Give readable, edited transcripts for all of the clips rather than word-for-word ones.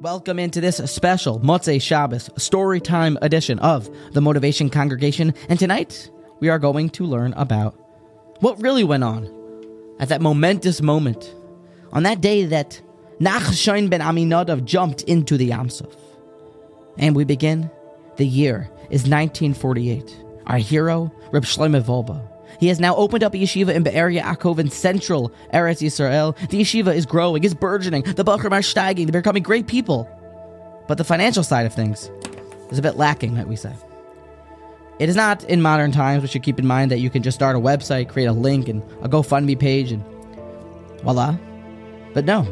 Welcome into this special Motzei Shabbos Storytime edition of The Motivation Congregation, and tonight we are going to learn about what really went on at that momentous moment, on that day that Nachshon ben Aminadav jumped into the Yam Suf. And we begin, the year is 1948. Our hero, Rav Shlomo Wolbe. He has now opened up a yeshiva in Be'er Yaakov in central Eretz Yisrael. The yeshiva is growing, is burgeoning. The Bachrim are steiging. They're becoming great people. But the financial side of things is a bit lacking, might we say. It is not in modern times. We should keep in mind that you can just start a website, create a link, and a GoFundMe page, and voila. But no.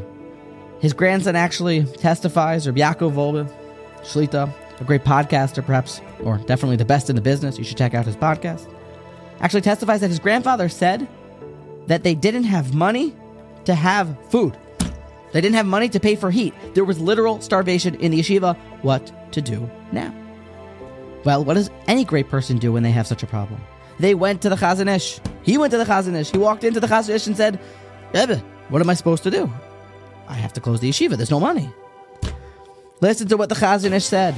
His grandson actually testifies, Rav Yaakov Wolbe, Shlita, a great podcaster perhaps, or definitely the best in the business. You should check out his podcast. Actually testifies that his grandfather said that they didn't have money to have food. They didn't have money to pay for heat. There was literal starvation in the yeshiva. What to do now? Well, what does any great person do when they have such a problem? They went to the Chazon Ish. He went to the Chazon Ish. He walked into the Chazon Ish and said, Rebbe, what am I supposed to do? I have to close the yeshiva. There's no money. Listen to what the Chazon Ish said.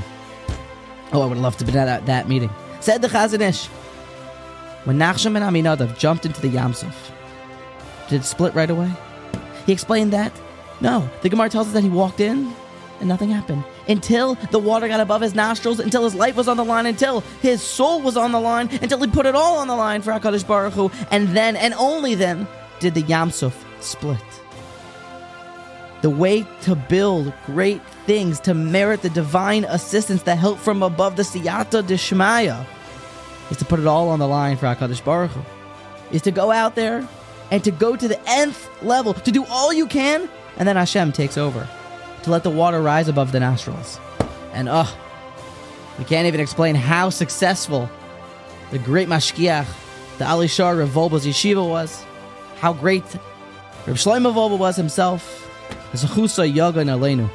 Oh, I would love to be at that meeting. Said the Chazon Ish, when Nachshon ben Aminadav jumped into the Yam Suf, did it split right away? He explained that, no, the Gemara tells us that he walked in and nothing happened. Until the water got above his nostrils, until his life was on the line, until his soul was on the line, until he put it all on the line for HaKadosh Baruch Hu. And then, and only then, did the Yam Suf split. The way to build great things, to merit the divine assistance, the help from above, the Siyata Deshmaya, is to put it all on the line for HaKadosh Baruch Hu, is to go out there and to go to the nth level, to do all you can, and then Hashem takes over, to let the water rise above the nostrils. And we can't even explain how successful the great Mashgiach, the Alei Shur of Wolbe's yeshiva was, how great Rav Shlomo Wolbe was himself, Zechus Yagan Aleinu.